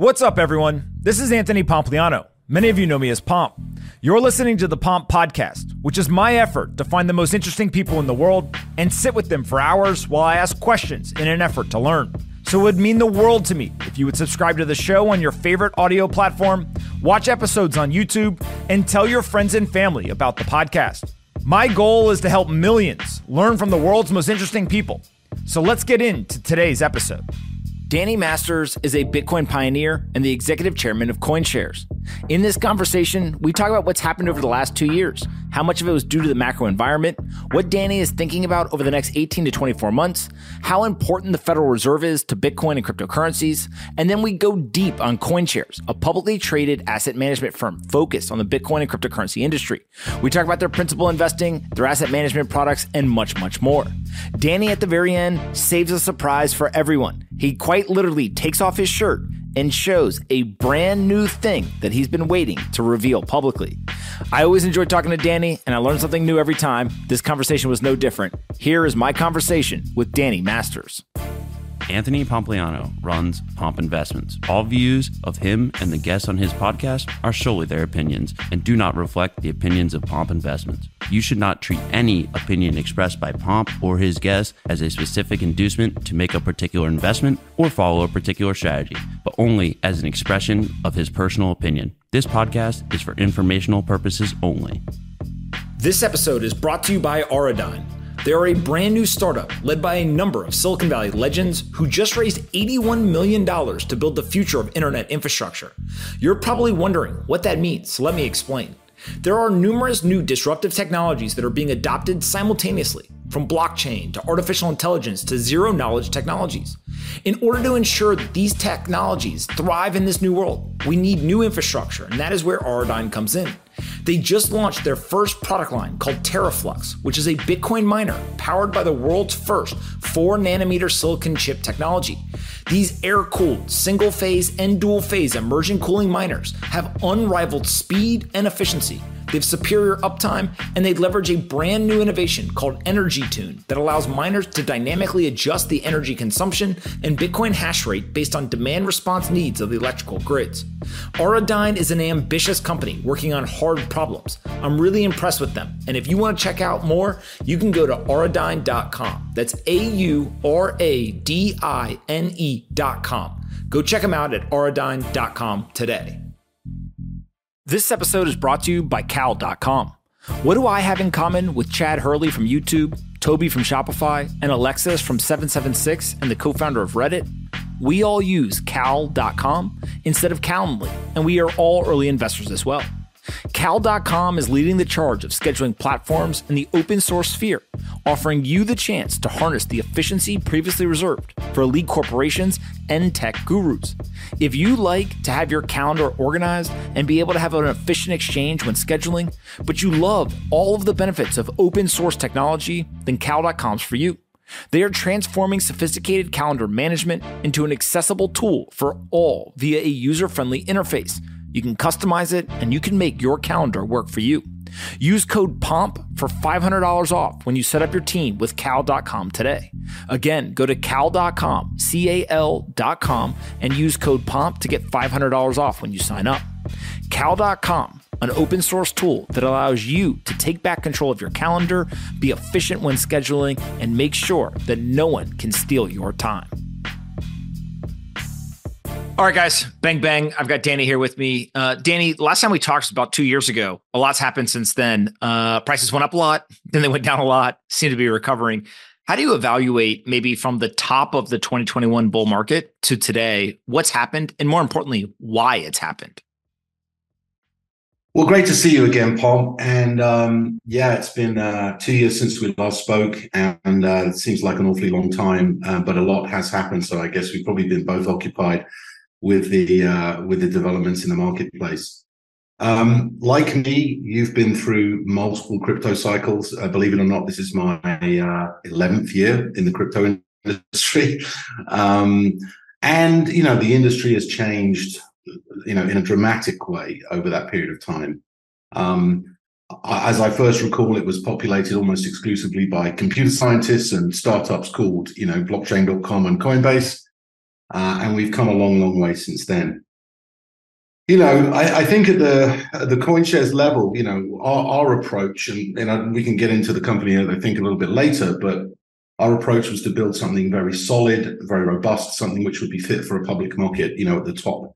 What's up, everyone? This is Anthony Pompliano. Many of you know me as Pomp. You're listening to the Pomp Podcast, which is my effort to find the most interesting people in the world and sit with them for hours while I ask questions in an effort to learn. So it would mean the world to me if you would subscribe to the show on your favorite audio platform, watch episodes on YouTube, and tell your friends and family about the podcast. My goal is to help millions learn from the world's most interesting people. So let's get into today's episode. Danny Masters is a Bitcoin pioneer and the executive chairman of CoinShares. In this conversation, we talk about what's happened over the last 2 years, how much of it was due to the macro environment, what Danny is thinking about over the next 18 to 24 months, how important the Federal Reserve is to Bitcoin and cryptocurrencies, and then we go deep on CoinShares, a publicly traded asset management firm focused on the Bitcoin and cryptocurrency industry. We talk about their principal investing, their asset management products, and much, much more. Danny, at the very end, saves a surprise for everyone. He quite literally takes off his shirt and shows a brand new thing that he's been waiting to reveal publicly. I always enjoy talking to Danny, and I learn something new every time. This conversation was no different. Here is my conversation with Danny Masters. Anthony Pompliano runs Pomp Investments. All views of him and the guests on his podcast are solely their opinions and do not reflect the opinions of Pomp Investments. You should not treat any opinion expressed by Pomp or his guests as a specific inducement to make a particular investment or follow a particular strategy, but only as an expression of his personal opinion. This podcast is for informational purposes only. This episode is brought to you by Auradine. They are a brand new startup led by a number of Silicon Valley legends who just raised $81 million to build the future of internet infrastructure. You're probably wondering what that means, so let me explain. There are numerous new disruptive technologies that are being adopted simultaneously, from blockchain to artificial intelligence to zero-knowledge technologies. In order to ensure that these technologies thrive in this new world, we need new infrastructure, and that is where Auradine comes in. They just launched their first product line called Teraflux, which is a Bitcoin miner powered by the world's first 4-nanometer silicon chip technology. These air-cooled, single-phase and dual-phase immersion cooling miners have unrivaled speed and efficiency. They have superior uptime, and they leverage a brand new innovation called EnergyTune that allows miners to dynamically adjust the energy consumption and Bitcoin hash rate based on demand response needs of the electrical grids. Auradine is an ambitious company working on hard problems. I'm really impressed with them, and if you want to check out more, you can go to auradine.com. That's AURADINE.com. Go check them out at auradine.com today. This episode is brought to you by Cal.com. What do I have in common with Chad Hurley from YouTube, Toby from Shopify, and Alexis from 776 and the co-founder of Reddit? We all use Cal.com instead of Calendly, and we are all early investors as well. Cal.com is leading the charge of scheduling platforms in the open source sphere, offering you the chance to harness the efficiency previously reserved for elite corporations and tech gurus. If you like to have your calendar organized and be able to have an efficient exchange when scheduling, but you love all of the benefits of open source technology, then Cal.com's for you. They are transforming sophisticated calendar management into an accessible tool for all via a user-friendly interface. You can customize it, and you can make your calendar work for you. Use code POMP for $500 off when you set up your team with Cal.com today. Again, go to Cal.com, C-A-L.com, and use code POMP to get $500 off when you sign up. Cal.com, an open source tool that allows you to take back control of your calendar, be efficient when scheduling, and make sure that no one can steal your time. All right, guys, bang, bang. I've got Danny here with me. Danny, last time we talked was about 2 years ago. A lot's happened since then. Prices went up a lot, then they went down a lot, seem to be recovering. How do you evaluate maybe from the top of the 2021 bull market to today, what's happened, and more importantly, why it's happened? Well, great to see you again, Pomp. And yeah, it's been 2 years since we last spoke, and it seems like an awfully long time, but a lot has happened. So I guess we've probably been both occupied with the developments in the marketplace. Like me, you've been through multiple crypto cycles. Believe it or not, this is my 11th year in the crypto industry. And, you know, the industry has changed, you know, in a dramatic way over that period of time. As I first recall, it was populated almost exclusively by computer scientists and startups called, you know, blockchain.com and Coinbase. And we've come a long, long way since then. You know, I think at the CoinShares level, you know, our approach, and we can get into the company, I think, a little bit later, but our approach was to build something very solid, very robust, something which would be fit for a public market, you know, at the top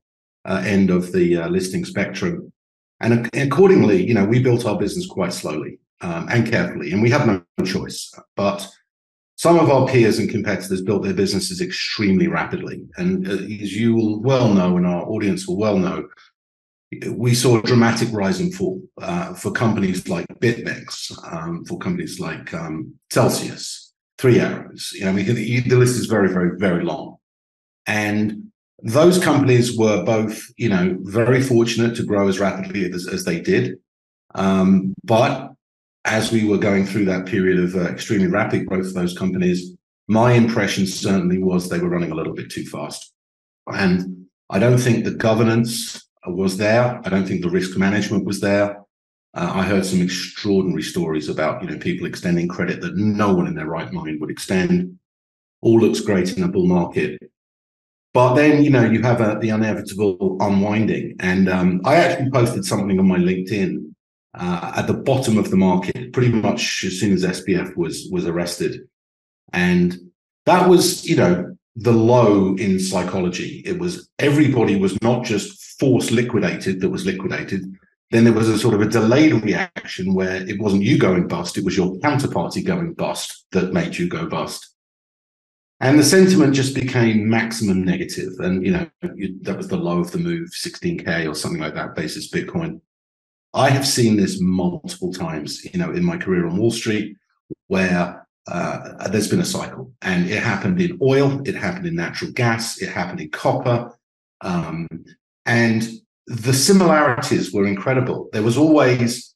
end of the listing spectrum. And accordingly, you know, we built our business quite slowly and carefully, and we have no choice. But some of our peers and competitors built their businesses extremely rapidly. And as you will well know, and our audience will well know, we saw a dramatic rise and fall for companies like BitMEX, for companies like Celsius, Three Arrows. You know, the list is very, very, very long. And those companies were both, you know, very fortunate to grow as rapidly as they did. But as we were going through that period of extremely rapid growth for those companies, my impression certainly was they were running a little bit too fast. And I don't think the governance was there. I don't think the risk management was there. I heard some extraordinary stories about, you know, people extending credit that no one in their right mind would extend. All looks great in a bull market. But then, you know, you have the inevitable unwinding. And I actually posted something on my LinkedIn at the bottom of the market, pretty much as soon as SPF was arrested. And that was, you know, the low in psychology. It was everybody was not just forced liquidated that was liquidated. Then there was a sort of a delayed reaction where it wasn't you going bust, it was your counterparty going bust that made you go bust. And the sentiment just became maximum negative. And, you know, that was the low of the move, 16K or something like that, basis Bitcoin. I have seen this multiple times, you know, in my career on Wall Street, where there's been a cycle, and it happened in oil, it happened in natural gas, it happened in copper, and the similarities were incredible. There was always,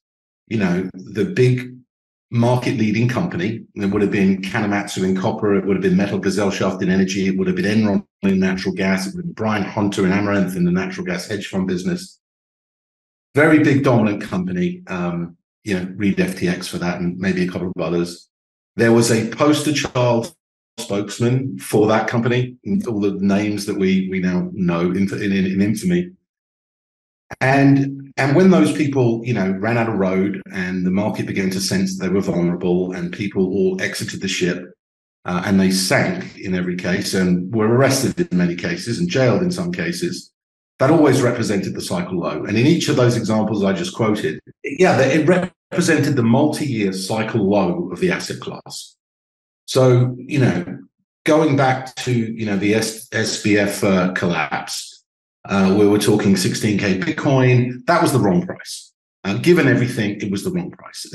you know, the big market-leading company. It would have been Kanematsu in copper, it would have been Metallgesellschaft in energy, it would have been Enron in natural gas, it would have been Brian Hunter in Amaranth in the natural gas hedge fund business. Very big dominant company, you know, read FTX for that and maybe a couple of others. There was a poster child spokesman for that company, all the names that we now know in infamy. And when those people, you know, ran out of road and the market began to sense they were vulnerable and people all exited the ship and they sank in every case and were arrested in many cases and jailed in some cases, that always represented the cycle low. And in each of those examples I just quoted, yeah, it represented the multi-year cycle low of the asset class. So, you know, going back to, you know, the SPF collapse, we were talking 16K Bitcoin, that was the wrong price. Given everything, it was the wrong price.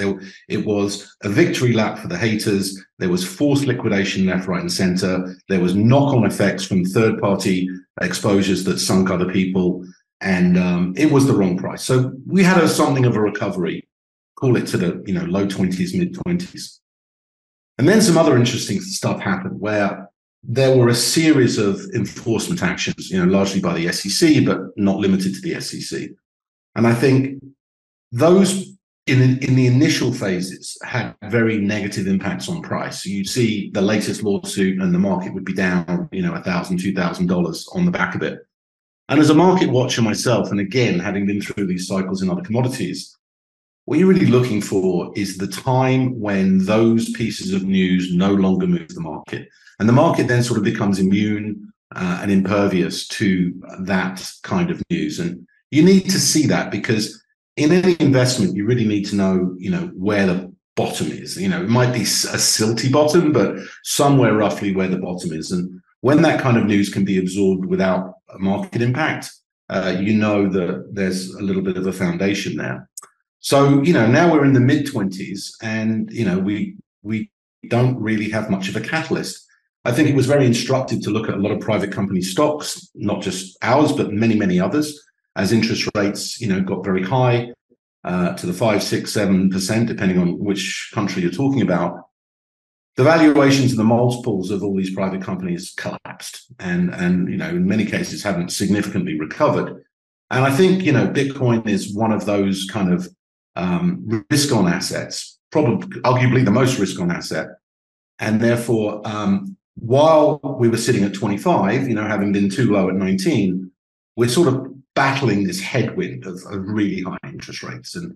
It was a victory lap for the haters. There was forced liquidation left, right, and center. There was knock-on effects from third-party exposures that sunk other people, and it was the wrong price. So we had something of a recovery, call it to the, you know, low 20s, mid 20s. And then some other interesting stuff happened where there were a series of enforcement actions, you know, largely by the SEC, but not limited to the SEC. And I think those in the initial phases had very negative impacts on price. You'd see the latest lawsuit and the market would be down, you know, $1,000, $2,000 on the back of it. And as a market watcher myself, and again, having been through these cycles in other commodities, what you're really looking for is the time when those pieces of news no longer move the market. And the market then sort of becomes immune and impervious to that kind of news. And you need to see that because in any investment, you really need to know, you know, where the bottom is. You know, it might be a silty bottom, but somewhere roughly where the bottom is. And when that kind of news can be absorbed without a market impact, you know that there's a little bit of a foundation there. So, you know, now we're in the mid-20s and, you know, we don't really have much of a catalyst. I think it was very instructive to look at a lot of private company stocks, not just ours, but many, many others. As interest rates, you know, got very high to the 5%, 6%, 7%, depending on which country you're talking about, the valuations and the multiples of all these private companies collapsed, and you know, in many cases haven't significantly recovered. And I think, you know, Bitcoin is one of those kind of risk-on assets, probably arguably the most risk-on asset, and therefore, while we were sitting at 25, you know, having been too low at 19, we're sort of battling this headwind of really high interest rates and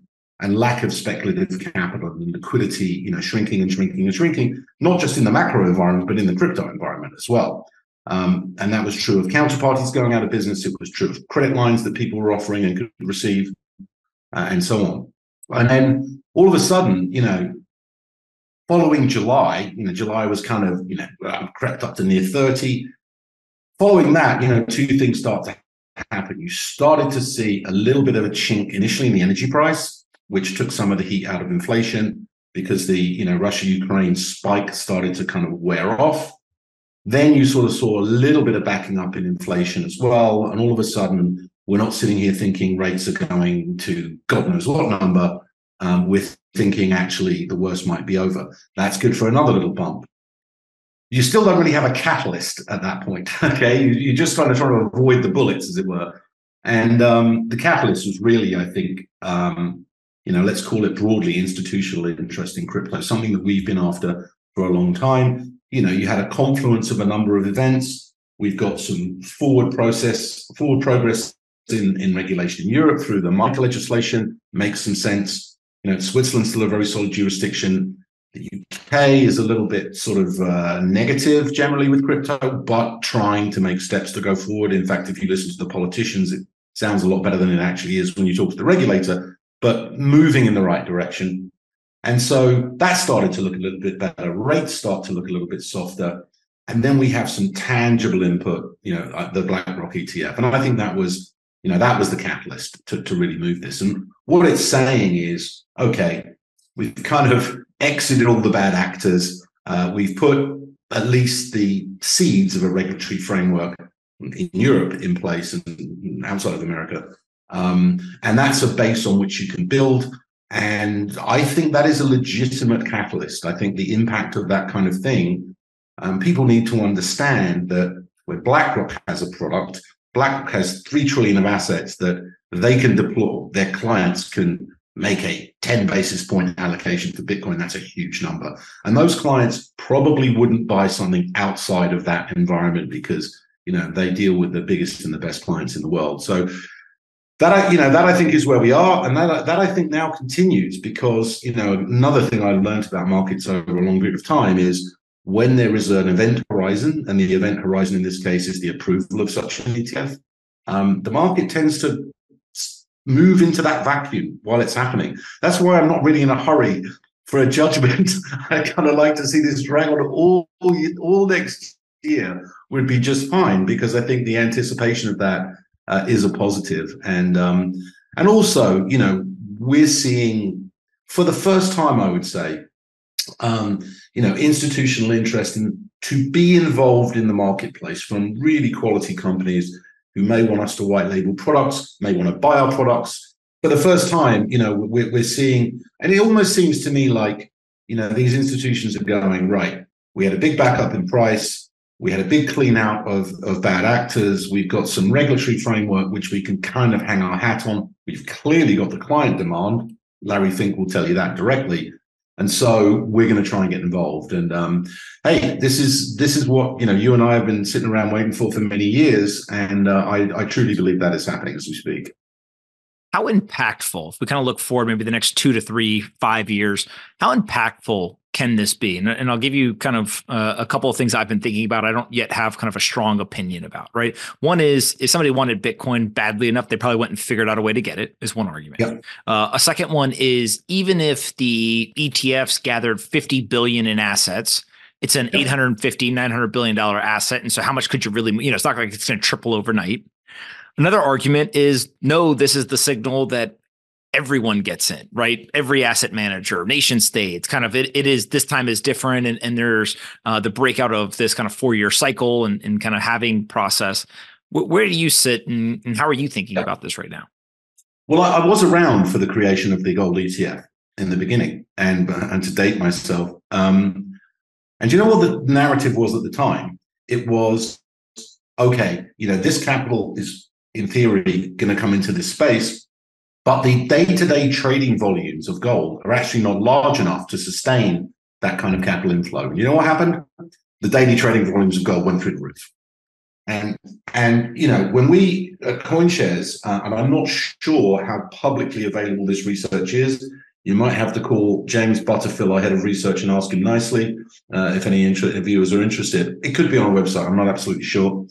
lack of speculative capital and liquidity, shrinking and shrinking and shrinking, not just in the macro environment, but in the crypto environment as well. And that was true of counterparties going out of business. It was true of credit lines that people were offering and could receive, and so on. And then all of a sudden, following July, July was kind of, crept up to near 30. Following that, two things start to happen. You started to see a little bit of a chink initially in the energy price, which took some of the heat out of inflation because the Russia-Ukraine spike started to kind of wear off. Then you sort of saw a little bit of backing up in inflation as well, and all of a sudden we're not sitting here thinking rates are going to God knows what number. We're thinking actually the worst might be over. That's good for another little bump. You still don't really have a catalyst at that point, okay? You're just kind of trying to avoid the bullets, as it were. And the catalyst was really, I think, let's call it broadly institutional interest in crypto, something that we've been after for a long time. You had a confluence of a number of events. We've got some forward progress in regulation in Europe through the MiCA legislation, makes some sense. Switzerland's still a very solid jurisdiction. The UK is a little bit sort of negative generally with crypto, but trying to make steps to go forward. In fact, if you listen to the politicians, it sounds a lot better than it actually is when you talk to the regulator, but moving in the right direction. And so that started to look a little bit better. Rates start to look a little bit softer. And then we have some tangible input, the BlackRock ETF. And I think that was, that was the catalyst to really move this. And what it's saying is, okay, we've kind of exited all the bad actors. We've put at least the seeds of a regulatory framework in Europe in place and outside of America. And that's a base on which you can build. And I think that is a legitimate catalyst. I think the impact of that kind of thing, people need to understand that where BlackRock has a product, BlackRock has $3 trillion of assets that they can deploy, their clients can make a 10 basis point allocation to Bitcoin. That's a huge number. And those clients probably wouldn't buy something outside of that environment because, they deal with the biggest and the best clients in the world. So that I think is where we are. And that I think now continues because, another thing I learned about markets over a long period of time is when there is an event horizon, and the event horizon in this case is the approval of such an ETF, the market tends to move into that vacuum while it's happening. That's why I'm not really in a hurry for a judgment. I kind of like to see this drag on all next year would be just fine, because I think the anticipation of that is a positive. And also, we're seeing for the first time, I would say, institutional interest to be involved in the marketplace from really quality companies who may want us to white label products, may want to buy our products. For the first time, we're seeing, and it almost seems to me like, these institutions are going, right, we had a big backup in price, we had a big clean out of bad actors, we've got some regulatory framework which we can kind of hang our hat on, we've clearly got the client demand, Larry Fink will tell you that directly, and so we're going to try and get involved. And hey, this is what you and I have been sitting around waiting for many years, and I truly believe that is happening as we speak. How impactful, if we kind of look forward maybe the next 2 to 3, 5 years, how impactful can this be? And I'll give you kind of a couple of things I've been thinking about. I don't yet have kind of a strong opinion about, right? One is, if somebody wanted Bitcoin badly enough, they probably went and figured out a way to get it, is one argument. Yep. A second one is, even if the ETFs gathered $50 billion in assets, it's an yep. $850, $900 billion asset. And so how much could you really, it's not like it's going to triple overnight. Another argument is, no, this is the signal that everyone gets in, right? Every asset manager, nation states, kind of it is, this time is different. And there's the breakout of this kind of 4-year cycle and kind of having process. Where do you sit and how are you thinking about this right now? Well, I was around for the creation of the gold ETF in the beginning and to date myself. And you know what the narrative was at the time? It was, okay, this capital is in theory going to come into this space, but the day-to-day trading volumes of gold are actually not large enough to sustain that kind of capital inflow. And you know what happened? The daily trading volumes of gold went through the roof. And you know, when we at CoinShares, and I'm not sure how publicly available this research is, you might have to call James Butterfield, our head of research, and ask him nicely if any viewers are interested. It could be on our website. I'm not absolutely sure.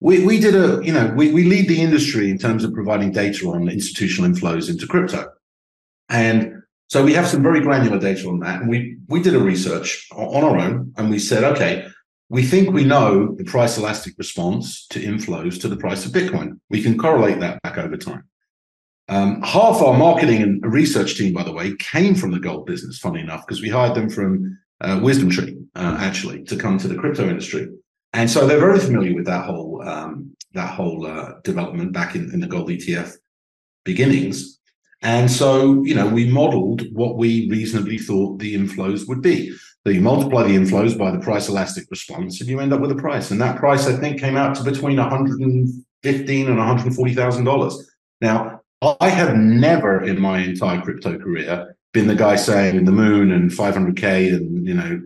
We did a, you know, we lead the industry in terms of providing data on institutional inflows into crypto. And so we have some very granular data on that. And we did a research on our own, and we said, okay, we think we know the price elastic response to inflows to the price of Bitcoin. We can correlate that back over time. Half our marketing and research team, by the way, came from the gold business, funny enough, because we hired them from Wisdom Tree, actually, to come to the crypto industry. And so they're very familiar with that whole development back in the gold ETF beginnings. And so, you know, we modeled what we reasonably thought the inflows would be. So you multiply the inflows by the price elastic response, and you end up with a price. And that price, I think, came out to between $115,000 and $140,000. Now, I have never in my entire crypto career been the guy saying the moon and 500K and, you know,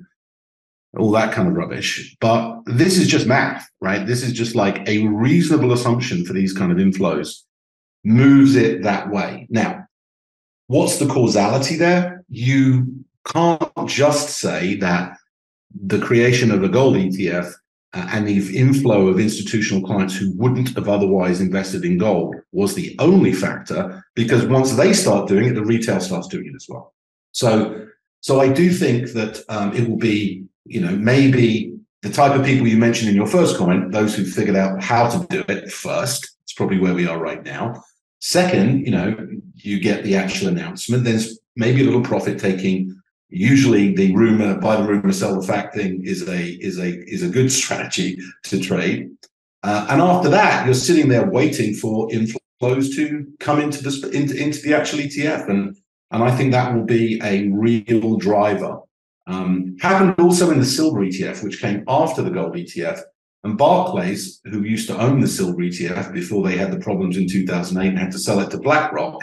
all that kind of rubbish. But this is just math, right? This is just like a reasonable assumption for these kind of inflows moves it that way. Now, what's the causality there? You can't just say that the creation of a gold ETF and the inflow of institutional clients who wouldn't have otherwise invested in gold was the only factor, because once they start doing it, the retail starts doing it as well. So I do think that it will be, you know, maybe the type of people you mentioned in your first comment, those who figured out how to do it first. It's probably where we are right now. Second, you know, you get the actual announcement. There's maybe a little profit taking. Usually the rumor, buy the rumor, sell the fact thing is a good strategy to trade. And after that, you're sitting there waiting for inflows to come into the actual ETF. And I think that will be a real driver. Happened also in the silver ETF, which came after the gold ETF. And Barclays, who used to own the silver ETF before they had the problems in 2008 and had to sell it to BlackRock,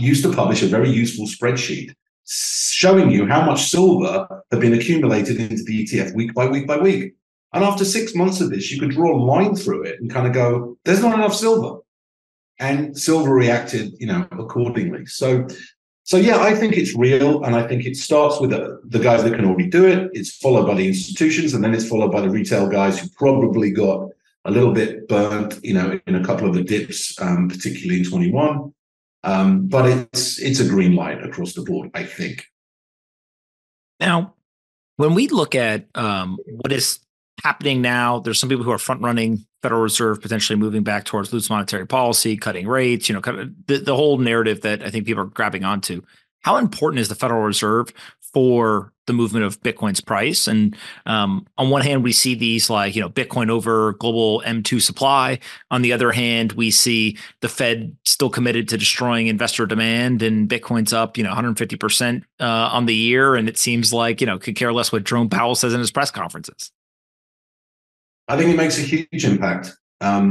used to publish a very useful spreadsheet showing you how much silver had been accumulated into the ETF week by week by week. And after 6 months of this, you could draw a line through it and kind of go, there's not enough silver. And silver reacted, you know, accordingly. So yeah, I think it's real, and I think it starts with the guys that can already do it. It's followed by the institutions, and then it's followed by the retail guys who probably got a little bit burnt, you know, in a couple of the dips, particularly in 21. But it's a green light across the board, I think. Now, when we look at what is happening now, there's some people who are front running Federal Reserve potentially moving back towards loose monetary policy, cutting rates, you know, the whole narrative that I think people are grabbing onto. How important is the Federal Reserve for the movement of Bitcoin's price? And on one hand, we see these like, you know, Bitcoin over global M2 supply. On the other hand, we see the Fed still committed to destroying investor demand, and Bitcoin's up, you know, 150% on the year. And it seems like, you know, could care less what Jerome Powell says in his press conferences. I think it makes a huge impact. You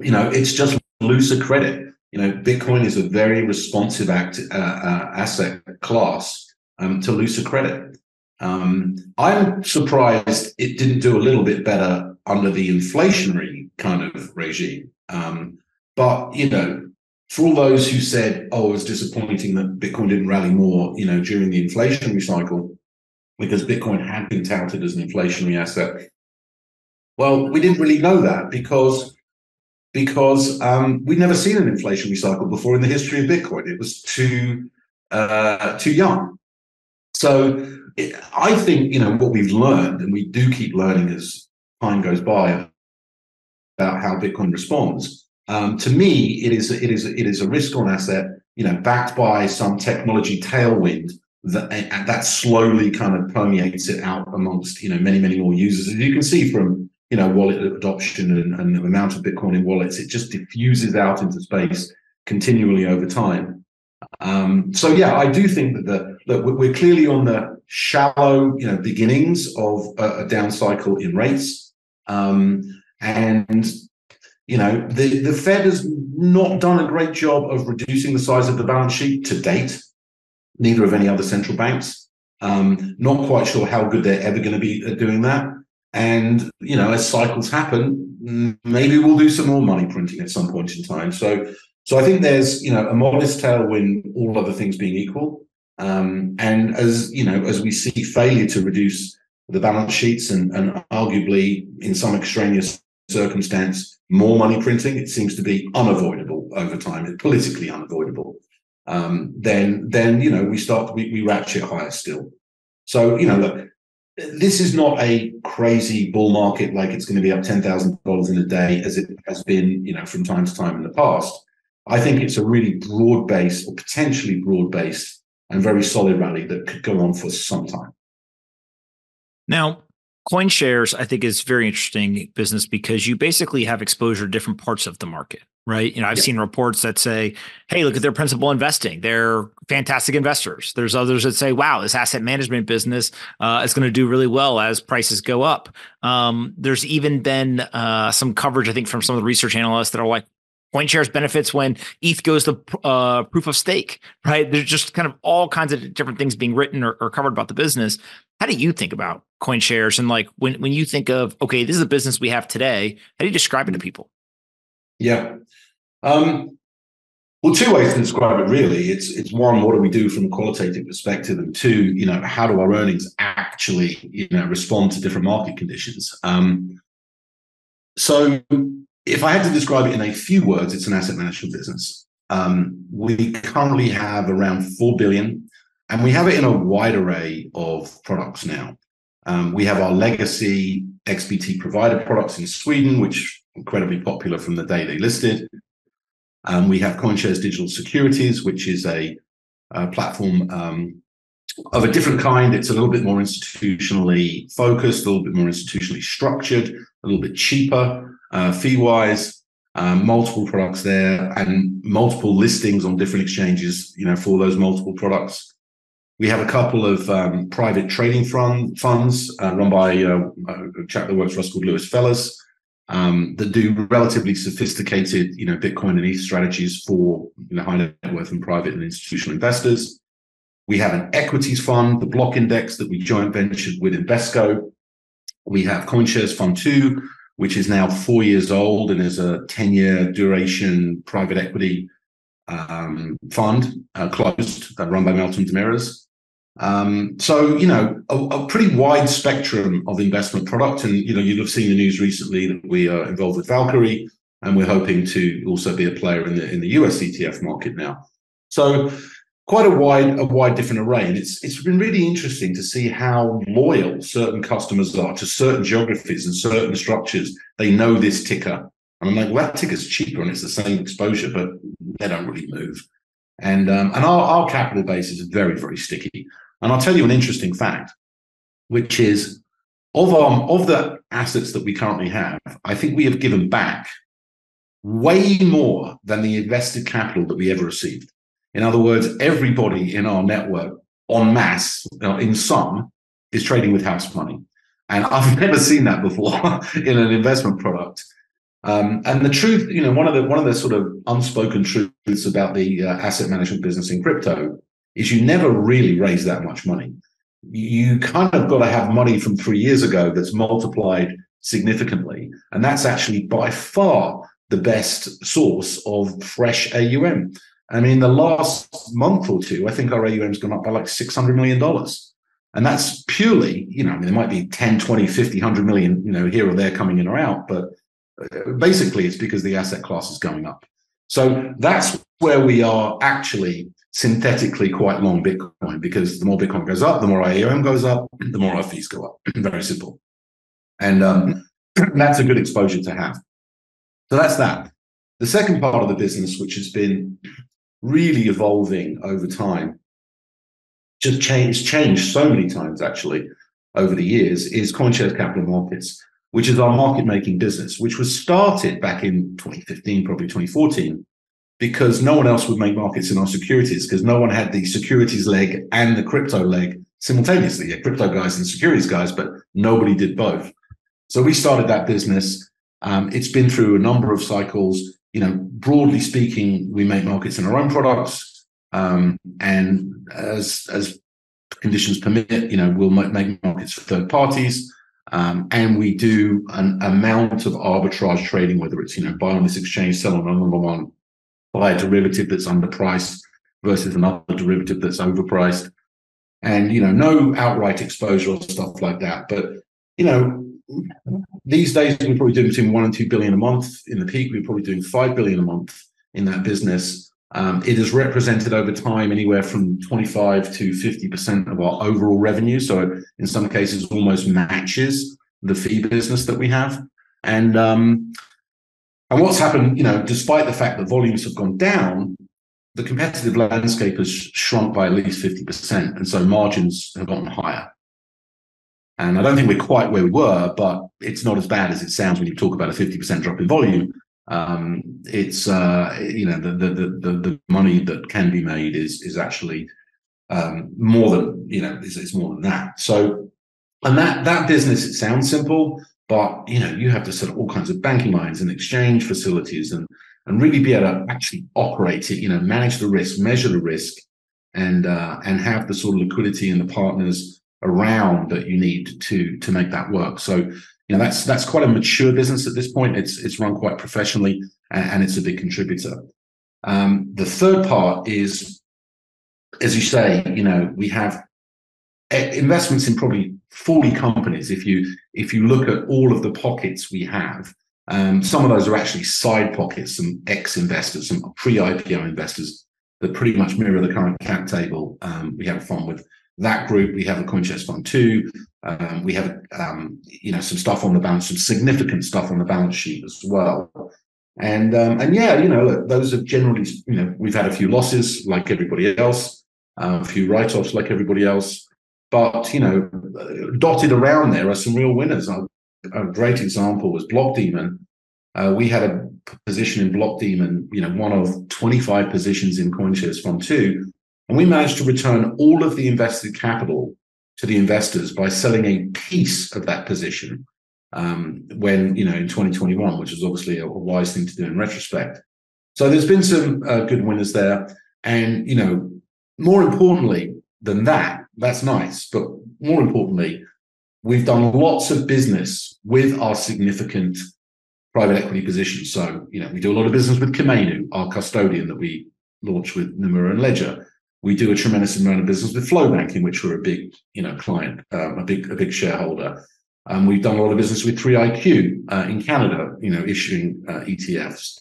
know, it's just looser credit. You know, Bitcoin is a very responsive asset class. To looser credit. I'm surprised it didn't do a little bit better under the inflationary kind of regime. But, you know, for all those who said, oh, it was disappointing that Bitcoin didn't rally more, you know, during the inflationary cycle, because Bitcoin had been touted as an inflationary asset. Well, we didn't really know that because we'd never seen an inflationary cycle before in the history of Bitcoin. It was too young. So I think, you know, what we've learned, and we do keep learning as time goes by about how Bitcoin responds. To me, it is a risk on asset, you know, backed by some technology tailwind that slowly kind of permeates it out amongst, you know, many, many more users. As you can see from, you know, wallet adoption and the amount of Bitcoin in wallets, it just diffuses out into space continually over time. So yeah, I do think that we're clearly on the shallow, you know, beginnings of a down cycle in rates, and you know the Fed has not done a great job of reducing the size of the balance sheet to date. Neither have any other central banks. Not quite sure how good they're ever going to be at doing that. And you know, as cycles happen, maybe we'll do some more money printing at some point in time. So I think there's, you know, a modest tailwind, all other things being equal. And as, you know, as we see failure to reduce the balance sheets and arguably in some extraneous circumstance, more money printing, it seems to be unavoidable over time. It's politically unavoidable. Then, you know, we ratchet higher still. So, you know, look, this is not a crazy bull market like it's going to be up $10,000 in a day as it has been, you know, from time to time in the past. I think it's a really broad-based or potentially broad-based and very solid rally that could go on for some time. Now, CoinShares, I think, is very interesting business because you basically have exposure to different parts of the market, right? You know, I've seen reports that say, hey, look at their principal investing. They're fantastic investors. There's others that say, wow, this asset management business is going to do really well as prices go up. There's even been some coverage, I think, from some of the research analysts that are like, CoinShares benefits when ETH goes to proof of stake, right? There's just kind of all kinds of different things being written or covered about the business. How do you think about CoinShares? And like when you think of, okay, this is a business we have today, how do you describe it to people? Yeah. Well, two ways to describe it, really. It's one, what do we do from a qualitative perspective? And two, you know, how do our earnings actually, you know, respond to different market conditions? So if I had to describe it in a few words, it's an asset management business. We currently have around $4 billion, and we have it in a wide array of products now. We have our legacy XBT Provider products in Sweden, which are incredibly popular from the day they listed. We have CoinShares Digital Securities, which is a platform of a different kind. It's a little bit more institutionally focused, a little bit more institutionally structured, a little bit cheaper. Fee-wise, multiple products there and multiple listings on different exchanges, you know, for those multiple products. We have a couple of private trading funds run by a chap that works for us called Lewis Fellas that do relatively sophisticated, you know, Bitcoin and ETH strategies for, you know, high net worth and private and institutional investors. We have an equities fund, the Block Index, that we joint ventured with Invesco. We have CoinShares Fund 2, which is now 4 years old and is a 10-year duration private equity fund closed, run by Melton Demiras. So, you know, a pretty wide spectrum of investment product. And, you know, you'll have seen the news recently that we are involved with Valkyrie, and we're hoping to also be a player in the US ETF market now. So quite a wide different array. And it's been really interesting to see how loyal certain customers are to certain geographies and certain structures. They know this ticker. And I'm like, well, that ticker's cheaper and it's the same exposure, but they don't really move. And our capital base is very, very sticky. And I'll tell you an interesting fact, which is of the assets that we currently have, I think we have given back way more than the invested capital that we ever received. In other words, everybody in our network en masse, in sum, is trading with house money. And I've never seen that before in an investment product. And the truth, you know, one of the sort of unspoken truths about the asset management business in crypto is you never really raise that much money. You kind of got to have money from 3 years ago that's multiplied significantly. And that's actually by far the best source of fresh AUM. I mean, the last month or two, I think our AUM's gone up by like $600 million. And that's purely, you know, I mean, there might be 10, 20, 50, 100 million, you know, here or there coming in or out. But basically, it's because the asset class is going up. So that's where we are actually synthetically quite long Bitcoin, because the more Bitcoin goes up, the more AUM goes up, the more our fees go up. Very simple. And that's a good exposure to have. So that's that. The second part of the business, which has been really evolving over time, just changed so many times actually over the years, is CoinShares Capital Markets, which is our market making business, which was started back in 2015, probably 2014, because no one else would make markets in our securities, because no one had the securities leg and the crypto leg simultaneously. Yeah, crypto guys and securities guys, but nobody did both. So we started that business. It's been through a number of cycles. You know, broadly speaking, we make markets in our own products, and as conditions permit, you know, we'll make markets for third parties. And we do an amount of arbitrage trading, whether it's, buy on this exchange, sell on another one, buy a derivative that's underpriced versus another derivative that's overpriced. And, no outright exposure or stuff like that. But, these days we're probably doing between 1 and 2 billion a month. In the peak, we're probably doing 5 billion a month in that business. It has represented over time anywhere from 25 to 50% of our overall revenue. So in some cases, almost matches the fee business that we have. And what's happened, despite the fact that volumes have gone down, the competitive landscape has shrunk by at least 50%. And so margins have gotten higher. And I don't think we're quite where we were, but it's not as bad as it sounds when you talk about a 50% drop in volume. It's the money that can be made is actually more than it's more than that. So, and that business, it sounds simple, but you have to set up all kinds of banking lines and exchange facilities and really be able to actually operate it, manage the risk, measure the risk, and have the sort of liquidity and the partners around that you need to make that work. So that's quite a mature business at this point. It's run quite professionally, and it's a big contributor. The third part is, as you say, we have investments in probably 40 companies. If you look at all of the pockets we have, some of those are actually side pockets, some ex-investors, some pre-IPO investors that pretty much mirror the current cap table. We have a fund with that group. We have a CoinShares Fund 2. We have, some stuff on the balance, some significant stuff on the balance sheet as well. And yeah, look, those have generally, we've had a few losses like everybody else, a few write-offs like everybody else. But, dotted around there are some real winners. A great example was BlockDemon. We had a position in BlockDemon, one of 25 positions in CoinShares Fund 2. And we managed to return all of the invested capital to the investors by selling a piece of that position when, in 2021, which was obviously a wise thing to do in retrospect. So there's been some good winners there. And, more importantly than that, that's nice. But more importantly, we've done lots of business with our significant private equity positions. So, we do a lot of business with Kanematsu, our custodian that we launched with Nomura and Ledger. We do a tremendous amount of business with Flowbank, in which we're a big, client, a big shareholder. We've done a lot of business with 3IQ in Canada, issuing ETFs,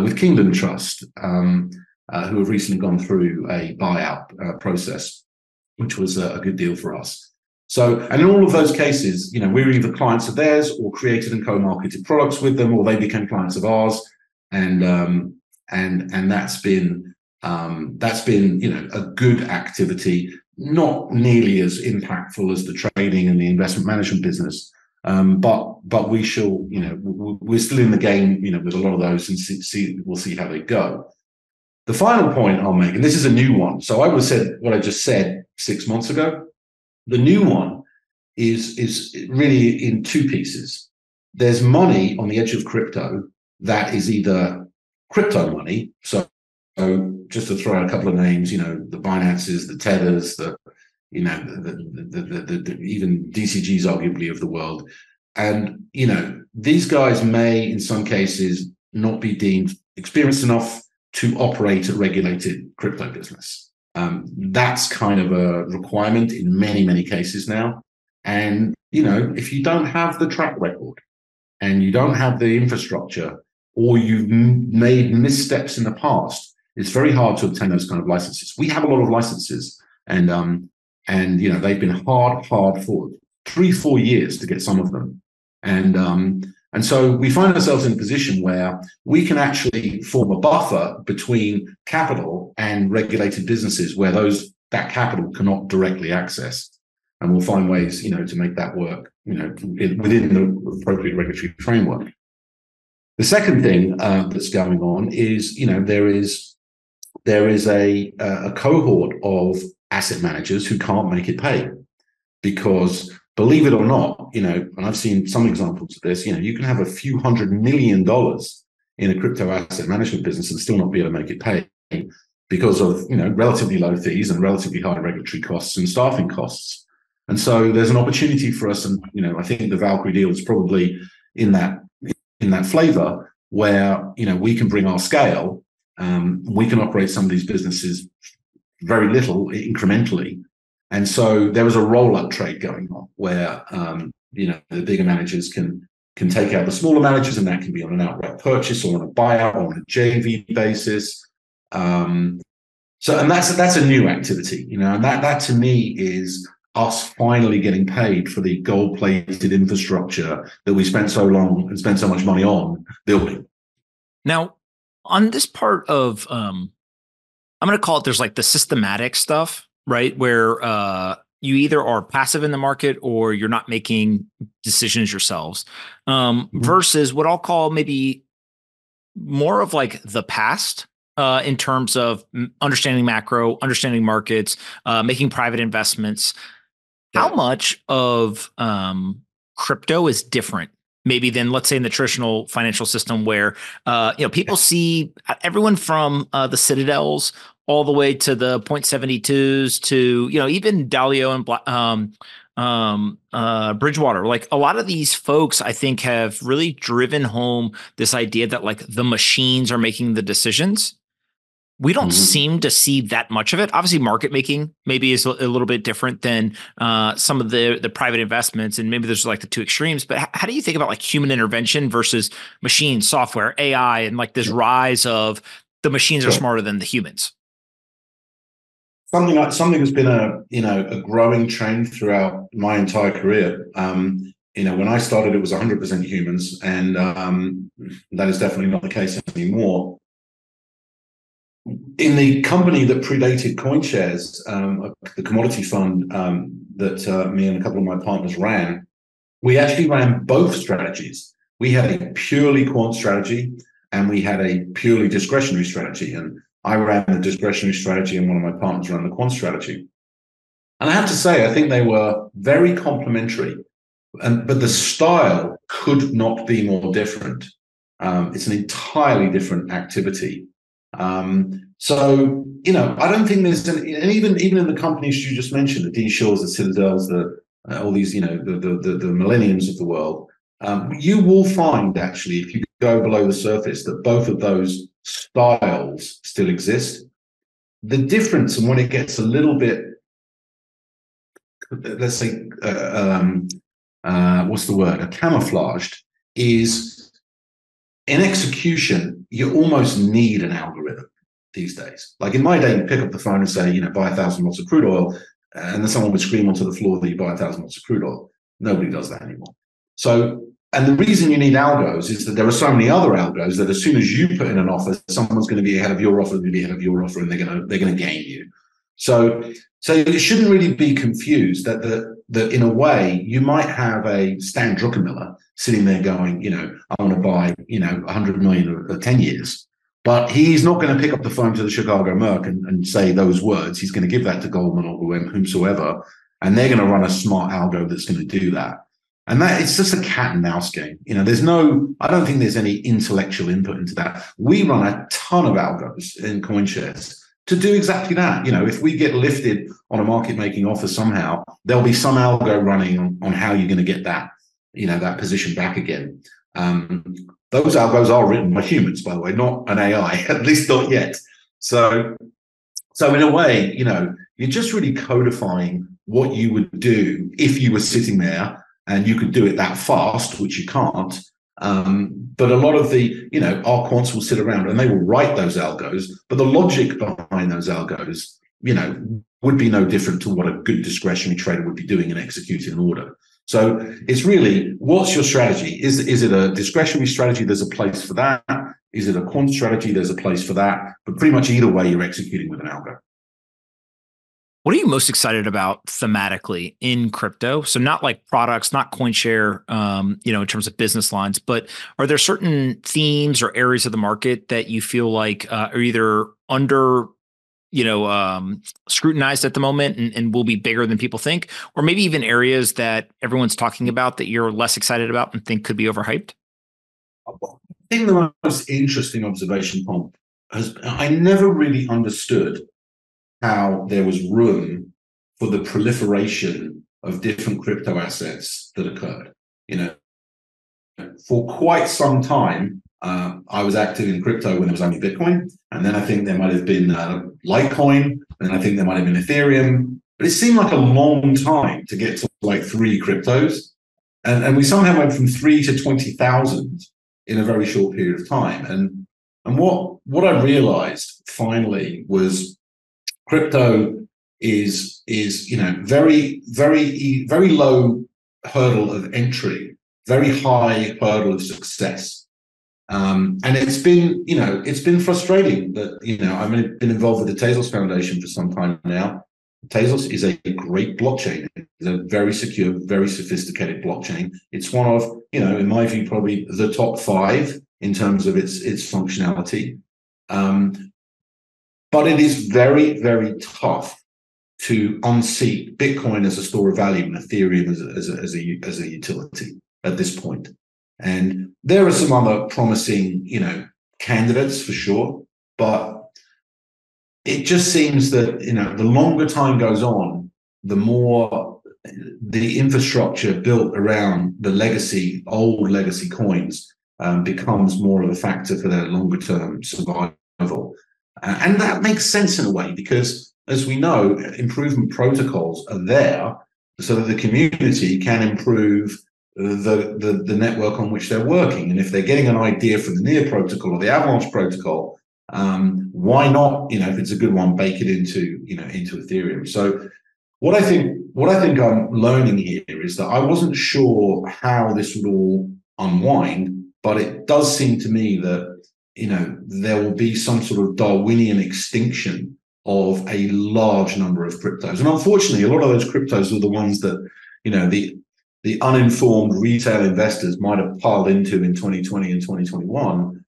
with Kingdom Trust, who have recently gone through a buyout process, which was a good deal for us. So, and in all of those cases, we were either clients of theirs, or created and co-marketed products with them, or they became clients of ours, and that's been. A good activity, not nearly as impactful as the trading and the investment management business. But we shall, we're still in the game, with a lot of those, and we'll see how they go. The final point I'll make, and this is a new one. So I would have said what I just said 6 months ago. The new one is really in two pieces. There's money on the edge of crypto that is either crypto money, so just to throw out a couple of names, the Binances, the Tethers, the even DCGs arguably of the world. And, these guys may in some cases not be deemed experienced enough to operate a regulated crypto business. That's kind of a requirement in many, many cases now. And, if you don't have the track record and you don't have the infrastructure, or you've made missteps in the past, it's very hard to obtain those kind of licenses. We have a lot of licenses, and they've been hard for 3-4 years to get some of them, and so we find ourselves in a position where we can actually form a buffer between capital and regulated businesses where that capital cannot directly access, and we'll find ways to make that work within the appropriate regulatory framework. The second thing that's going on is there is a cohort of asset managers who can't make it pay because, believe it or not, and I've seen some examples of this, you can have a few $100 million in a crypto asset management business and still not be able to make it pay because of, relatively low fees and relatively high regulatory costs and staffing costs. And so there's an opportunity for us. And, you know, I think the Valkyrie deal is probably in that flavor where, you know, we can bring our scale. We can operate some of these businesses very little incrementally. And so there was a roll-up trade going on where, you know, the bigger managers can take out the smaller managers, and that can be on an outright purchase or on a buyout or on a JV basis. So, and that's a new activity, you know, and that to me is us finally getting paid for the gold-plated infrastructure that we spent so long and spent so much money on building. Now, on this part of, I'm going to call it, there's like the systematic stuff, right? Where you either are passive in the market or you're not making decisions yourselves, versus what I'll call maybe more of like the past. In terms of understanding macro, understanding markets, making private investments. How much of crypto is different maybe than, let's say, in the traditional financial system where, you know, people see everyone from the Citadels all the way to the 0.72s to, you know, even Dalio and Bridgewater. Like a lot of these folks, I think, have really driven home this idea that like the machines are making the decisions. We don't seem to see that much of it. Obviously, market making maybe is a little bit different than some of the private investments, and maybe there's like the two extremes. But how do you think about like human intervention versus machine, software, AI, and like this rise of the machines are smarter than the humans? Something that's been a growing trend throughout my entire career. You know, when I started, it was 100% humans, and that is definitely not the case anymore. In the company that predated CoinShares, the commodity fund that me and a couple of my partners ran, we actually ran both strategies. We had a purely quant strategy and we had a purely discretionary strategy. And I ran the discretionary strategy and one of my partners ran the quant strategy. And I have to say, I think they were very complementary, but the style could not be more different. It's an entirely different activity. So, you know, I don't think there's even in the companies you just mentioned, the D Shores, the Citadels, the all these, you know, the Millenniums of the world, you will find actually, if you go below the surface, that both of those styles still exist. The difference, and when it gets a little bit, let's say, what's the word? Camouflaged, is in execution, you almost need an algorithm these days. Like in my day, you pick up the phone and say, you know, buy 1,000 lots of crude oil, and then someone would scream onto the floor that you buy 1,000 lots of crude oil. Nobody does that anymore. So, and the reason you need algos is that there are so many other algos that as soon as you put in an offer, someone's going to be ahead of your offer, and they're going to game you. So you shouldn't really be confused that in a way you might have a Stan Druckenmiller sitting there going, you know, I want to buy, you know, 100 million for 10 years, but he's not going to pick up the phone to the Chicago Merc and say those words. He's going to give that to Goldman or whomsoever, and they're going to run a smart algo that's going to do that. And that it's just a cat and mouse game. You know, I don't think there's any intellectual input into that. We run a ton of algos in CoinShares to do exactly that. You know, if we get lifted on a market making offer somehow, there'll be some algo running on how you're going to get that, you know, that position back again. Those algos are written by humans, by the way, not an AI, at least not yet. So in a way, you know, you're just really codifying what you would do if you were sitting there. And you could do it that fast, which you can't. But a lot of the, you know, our quants will sit around and they will write those algos, but the logic behind those algos, you know, would be no different to what a good discretionary trader would be doing and executing an order. So it's really, what's your strategy? Is it a discretionary strategy? There's a place for that. Is it a quant strategy? There's a place for that. But pretty much either way, you're executing with an algo. What are you most excited about thematically in crypto? So not like products, not CoinShares, you know, in terms of business lines, but are there certain themes or areas of the market that you feel like are either under, you know, scrutinized at the moment and will be bigger than people think, or maybe even areas that everyone's talking about that you're less excited about and think could be overhyped? I think the most interesting observation, Pomp, has I never really understood how there was room for the proliferation of different crypto assets that occurred. You know, for quite some time, I was active in crypto when there was only Bitcoin, and then I think there might have been Litecoin, and then I think there might have been Ethereum. But it seemed like a long time to get to like three cryptos, and we somehow went from 3 to 20,000 in a very short period of time. And what I realized finally was crypto is you know very low hurdle of entry, very high hurdle of success. And it's been, you know, it's been frustrating that, you know, I've been involved with the Tezos Foundation for some time now. Tezos is a great blockchain. It's a very secure, very sophisticated blockchain. It's one of, you know, in my view, probably the top five in terms of its functionality. But it is very, very tough to unseat Bitcoin as a store of value and Ethereum as a utility at this point. And there are some other promising, you know, candidates for sure, but it just seems that, you know, the longer time goes on, the more the infrastructure built around the legacy, old legacy coins becomes more of a factor for their longer term survival. And that makes sense in a way, because as we know, improvement protocols are there so that the community can improve the network on which they're working. And if they're getting an idea from the Near protocol or the Avalanche protocol, why not, you know, if it's a good one, bake it into, you know, into Ethereum. So what I think I'm learning here is that I wasn't sure how this would all unwind, but it does seem to me that, you know, there will be some sort of Darwinian extinction of a large number of cryptos. And unfortunately, a lot of those cryptos are the ones that, you know, the uninformed retail investors might have piled into in 2020 and 2021.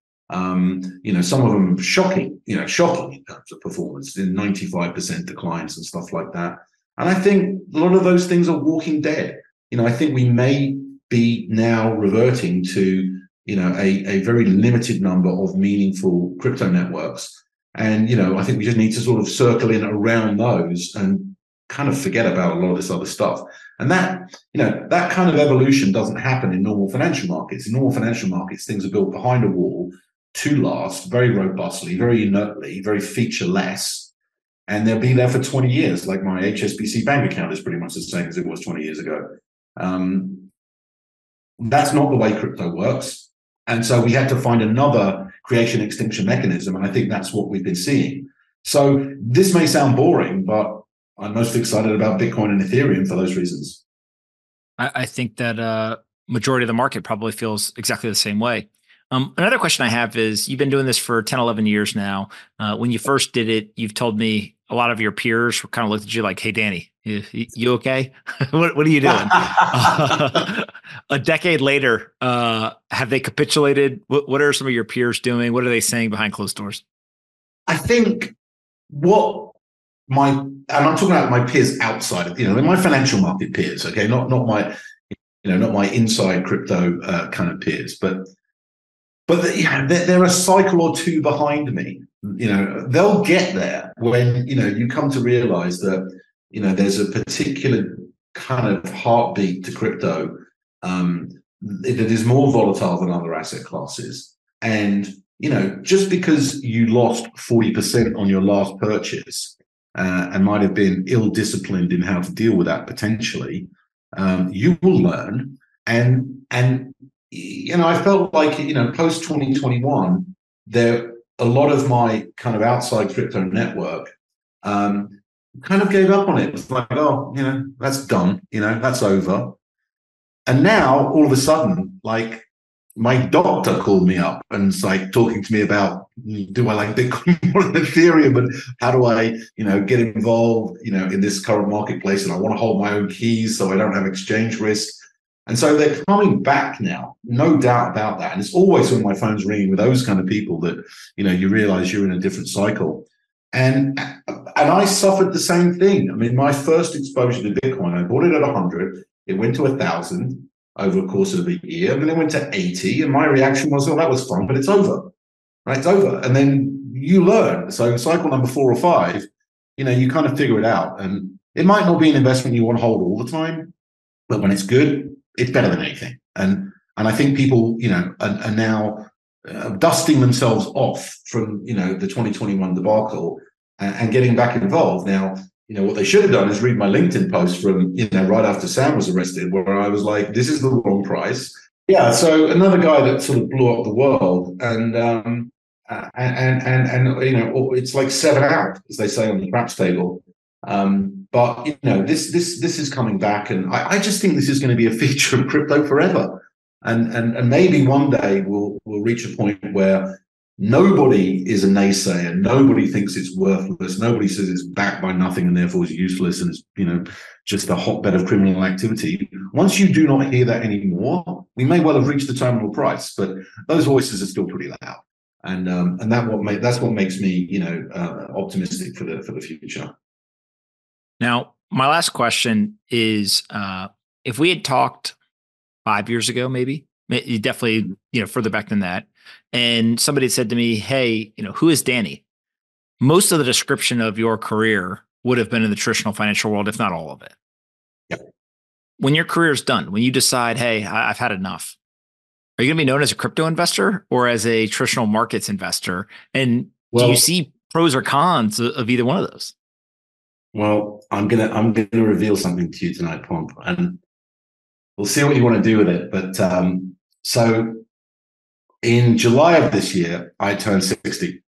You know, some of them shocking in terms of performance, in 95% declines and stuff like that. And I think a lot of those things are walking dead. You know, I think we may be now reverting to, you know, a very limited number of meaningful crypto networks. And, you know, I think we just need to sort of circle in around those and kind of forget about a lot of this other stuff. And that, you know, that kind of evolution doesn't happen in normal financial markets. In normal financial markets, things are built behind a wall to last very robustly, very inertly, very featureless, and they'll be there for 20 years. Like my HSBC bank account is pretty much the same as it was 20 years ago. That's not the way crypto works. And so we had to find another creation-extinction mechanism, and I think that's what we've been seeing. So this may sound boring, but I'm most excited about Bitcoin and Ethereum for those reasons. I think that majority of the market probably feels exactly the same way. Another question I have is, you've been doing this for 10, 11 years now. When you first did it, you've told me a lot of your peers were kind of looked at you like, hey, Danny, you okay? what are you doing? A decade later, have they capitulated? What are some of your peers doing? What are they saying behind closed doors? I think and I'm talking about my peers outside of, you know, my financial market peers, okay, not my, you know, not my inside crypto kind of peers, but you know, they're a cycle or two behind me. You know, they'll get there when, you know, you come to realize that, you know, there's a particular kind of heartbeat to crypto that is more volatile than other asset classes. And, you know, just because you lost 40% on your last purchase, and might have been ill-disciplined in how to deal with that potentially, you will learn. And you know, I felt like, you know, post-2021, there a lot of my kind of outside crypto network kind of gave up on it. It was like, oh, you know, that's done, you know, that's over. And now, all of a sudden, like, my doctor called me up and was like talking to me about, do I like Bitcoin more than Ethereum? But how do I, you know, get involved, you know, in this current marketplace? And I want to hold my own keys so I don't have exchange risk. And so they're coming back now, no doubt about that. And it's always when my phone's ringing with those kind of people that, you know, you realize you're in a different cycle. And I suffered the same thing. I mean, my first exposure to Bitcoin, I bought it at 100. It went to 1,000. Over the course of a year, and then it went to 80, and my reaction was, oh, that was fun, but it's over, right? It's over. And then you learn. So cycle number 4 or 5, you know, you kind of figure it out. And It might not be an investment you want to hold all the time, but when it's good, it's better than anything. And I think people, you know, are now dusting themselves off from, you know, the 2021 debacle and getting back involved. Now, you know, what they should have done is read my LinkedIn post from, you know, right after Sam was arrested, where I was like, this is the wrong price. Yeah. So another guy that sort of blew up the world, and you know, it's like 7 out, as they say on the craps table. But you know, this is coming back, and I just think this is going to be a feature of crypto forever. And maybe one day we'll reach a point where nobody is a naysayer, nobody thinks it's worthless, nobody says it's backed by nothing and therefore is useless and it's, you know, just a hotbed of criminal activity. Once you do not hear that anymore, we may well have reached the terminal price, but those voices are still pretty loud. And that's what makes me, you know, optimistic for the future. Now, my last question is, if we had talked 5 years ago, maybe, definitely, you know, further back than that, and somebody said to me, hey, you know, who is Danny? Most of the description of your career would have been in the traditional financial world, if not all of it. Yep. When your career is done, when you decide, hey, I've had enough, are you going to be known as a crypto investor or as a traditional markets investor? And do you see pros or cons of either one of those? Well, I'm gonna reveal something to you tonight, Pomp, and we'll see what you want to do with it. But so in July of this year, I turned 60,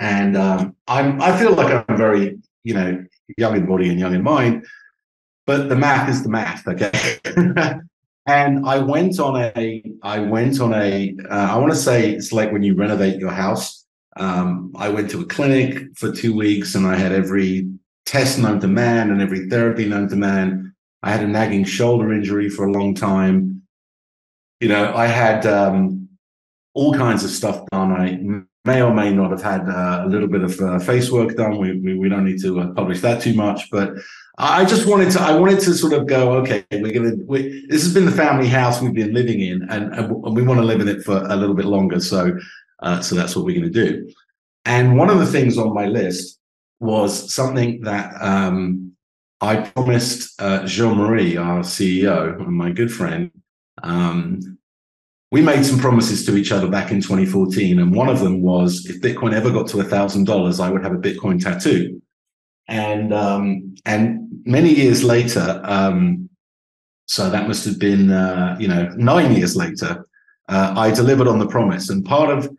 and I feel like I'm very, you know, young in body and young in mind, but the math is the math, okay? And I want to say it's like when you renovate your house. I went to a clinic for 2 weeks, and I had every test known to man and every therapy known to man. I had a nagging shoulder injury for a long time. You know, I had all kinds of stuff done. I may or may not have had a little bit of face work done. We don't need to publish that too much, but I just wanted to sort of go, okay, this has been the family house we've been living in, and we want to live in it for a little bit longer. So that's what we're going to do. And one of the things on my list was something that I promised Jean-Marie, our CEO, and my good friend. We made some promises to each other back in 2014, and one of them was if Bitcoin ever got to $1,000, I would have a Bitcoin tattoo. And many years later, so that must have been 9 years later, I delivered on the promise. And part of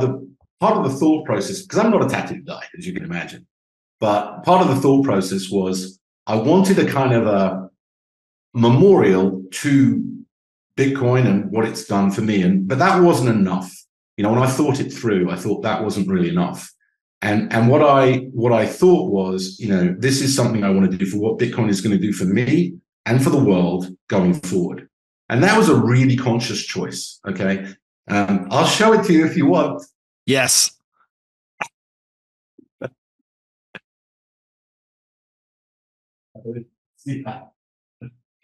the thought process, because I'm not a tattoo guy, as you can imagine, but part of the thought process was I wanted a kind of a memorial to Bitcoin and what it's done for me. But that wasn't enough. You know, when I thought it through, I thought that wasn't really enough. And what I thought was, you know, this is something I want to do for what Bitcoin is going to do for me and for the world going forward. And that was a really conscious choice. Okay. I'll show it to you if you want. Yes.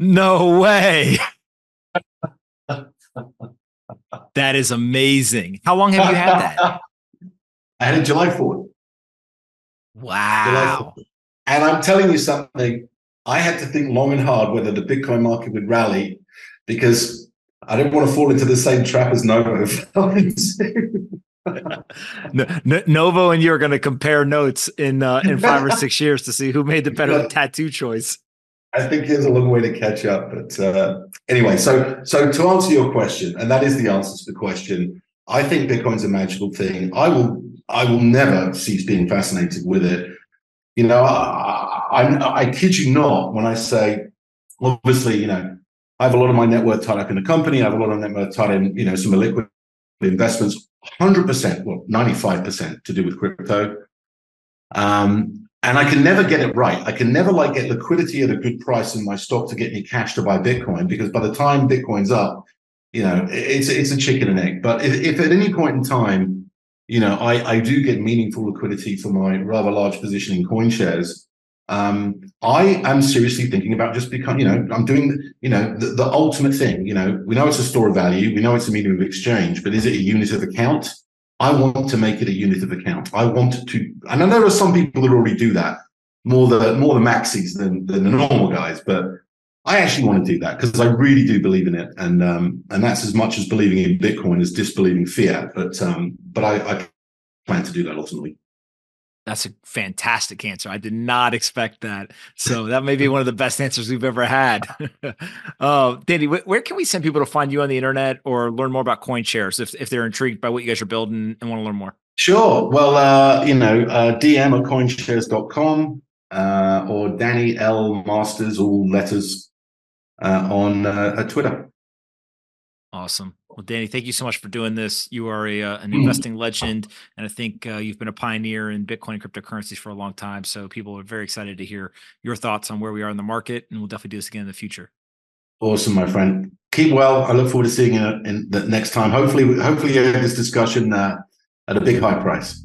No way. That is amazing. How long have you had that? I had it July 4th. Wow. July 4th. And I'm telling you something. I had to think long and hard whether the Bitcoin market would rally, because I didn't want to fall into the same trap as Novo fell into. Novo and you are going to compare notes in 5 or 6 years to see who made the better tattoo choice. I think there's a long way to catch up, but anyway. So to answer your question, and that is the answer to the question, I think Bitcoin's a magical thing. I will never cease being fascinated with it. You know, I kid you not when I say, obviously, you know, I have a lot of my net worth tied up in the company. I have a lot of net worth tied in, you know, some illiquid investments. 100%, well, 95% to do with crypto. And I can never get it right. I can never get liquidity at a good price in my stock to get me cash to buy Bitcoin, because by the time Bitcoin's up, you know, it's a chicken and egg. But if at any point in time, you know, I do get meaningful liquidity for my rather large position in CoinShares, I am seriously thinking about just becoming, you know, I'm doing, you know, the ultimate thing. You know, we know it's a store of value, we know it's a medium of exchange, but is it a unit of account? I want to make it a unit of account. I want to, and I know there are some people that already do that, more the maxis than the normal guys. But I actually want to do that because I really do believe in it, and that's as much as believing in Bitcoin as disbelieving fiat. But I plan to do that ultimately. That's a fantastic answer. I did not expect that. So that may be one of the best answers we've ever had. Danny, where can we send people to find you on the internet or learn more about CoinShares if they're intrigued by what you guys are building and want to learn more? Sure. Well, DM at coinshares.com or Danny L. Masters, all letters, on Twitter. Awesome. Well, Danny, thank you so much for doing this. You are an investing legend, and I think you've been a pioneer in Bitcoin and cryptocurrencies for a long time. So people are very excited to hear your thoughts on where we are in the market, and we'll definitely do this again in the future. Awesome, my friend. Keep well. I look forward to seeing you in the next time. Hopefully you have this discussion at a big high price.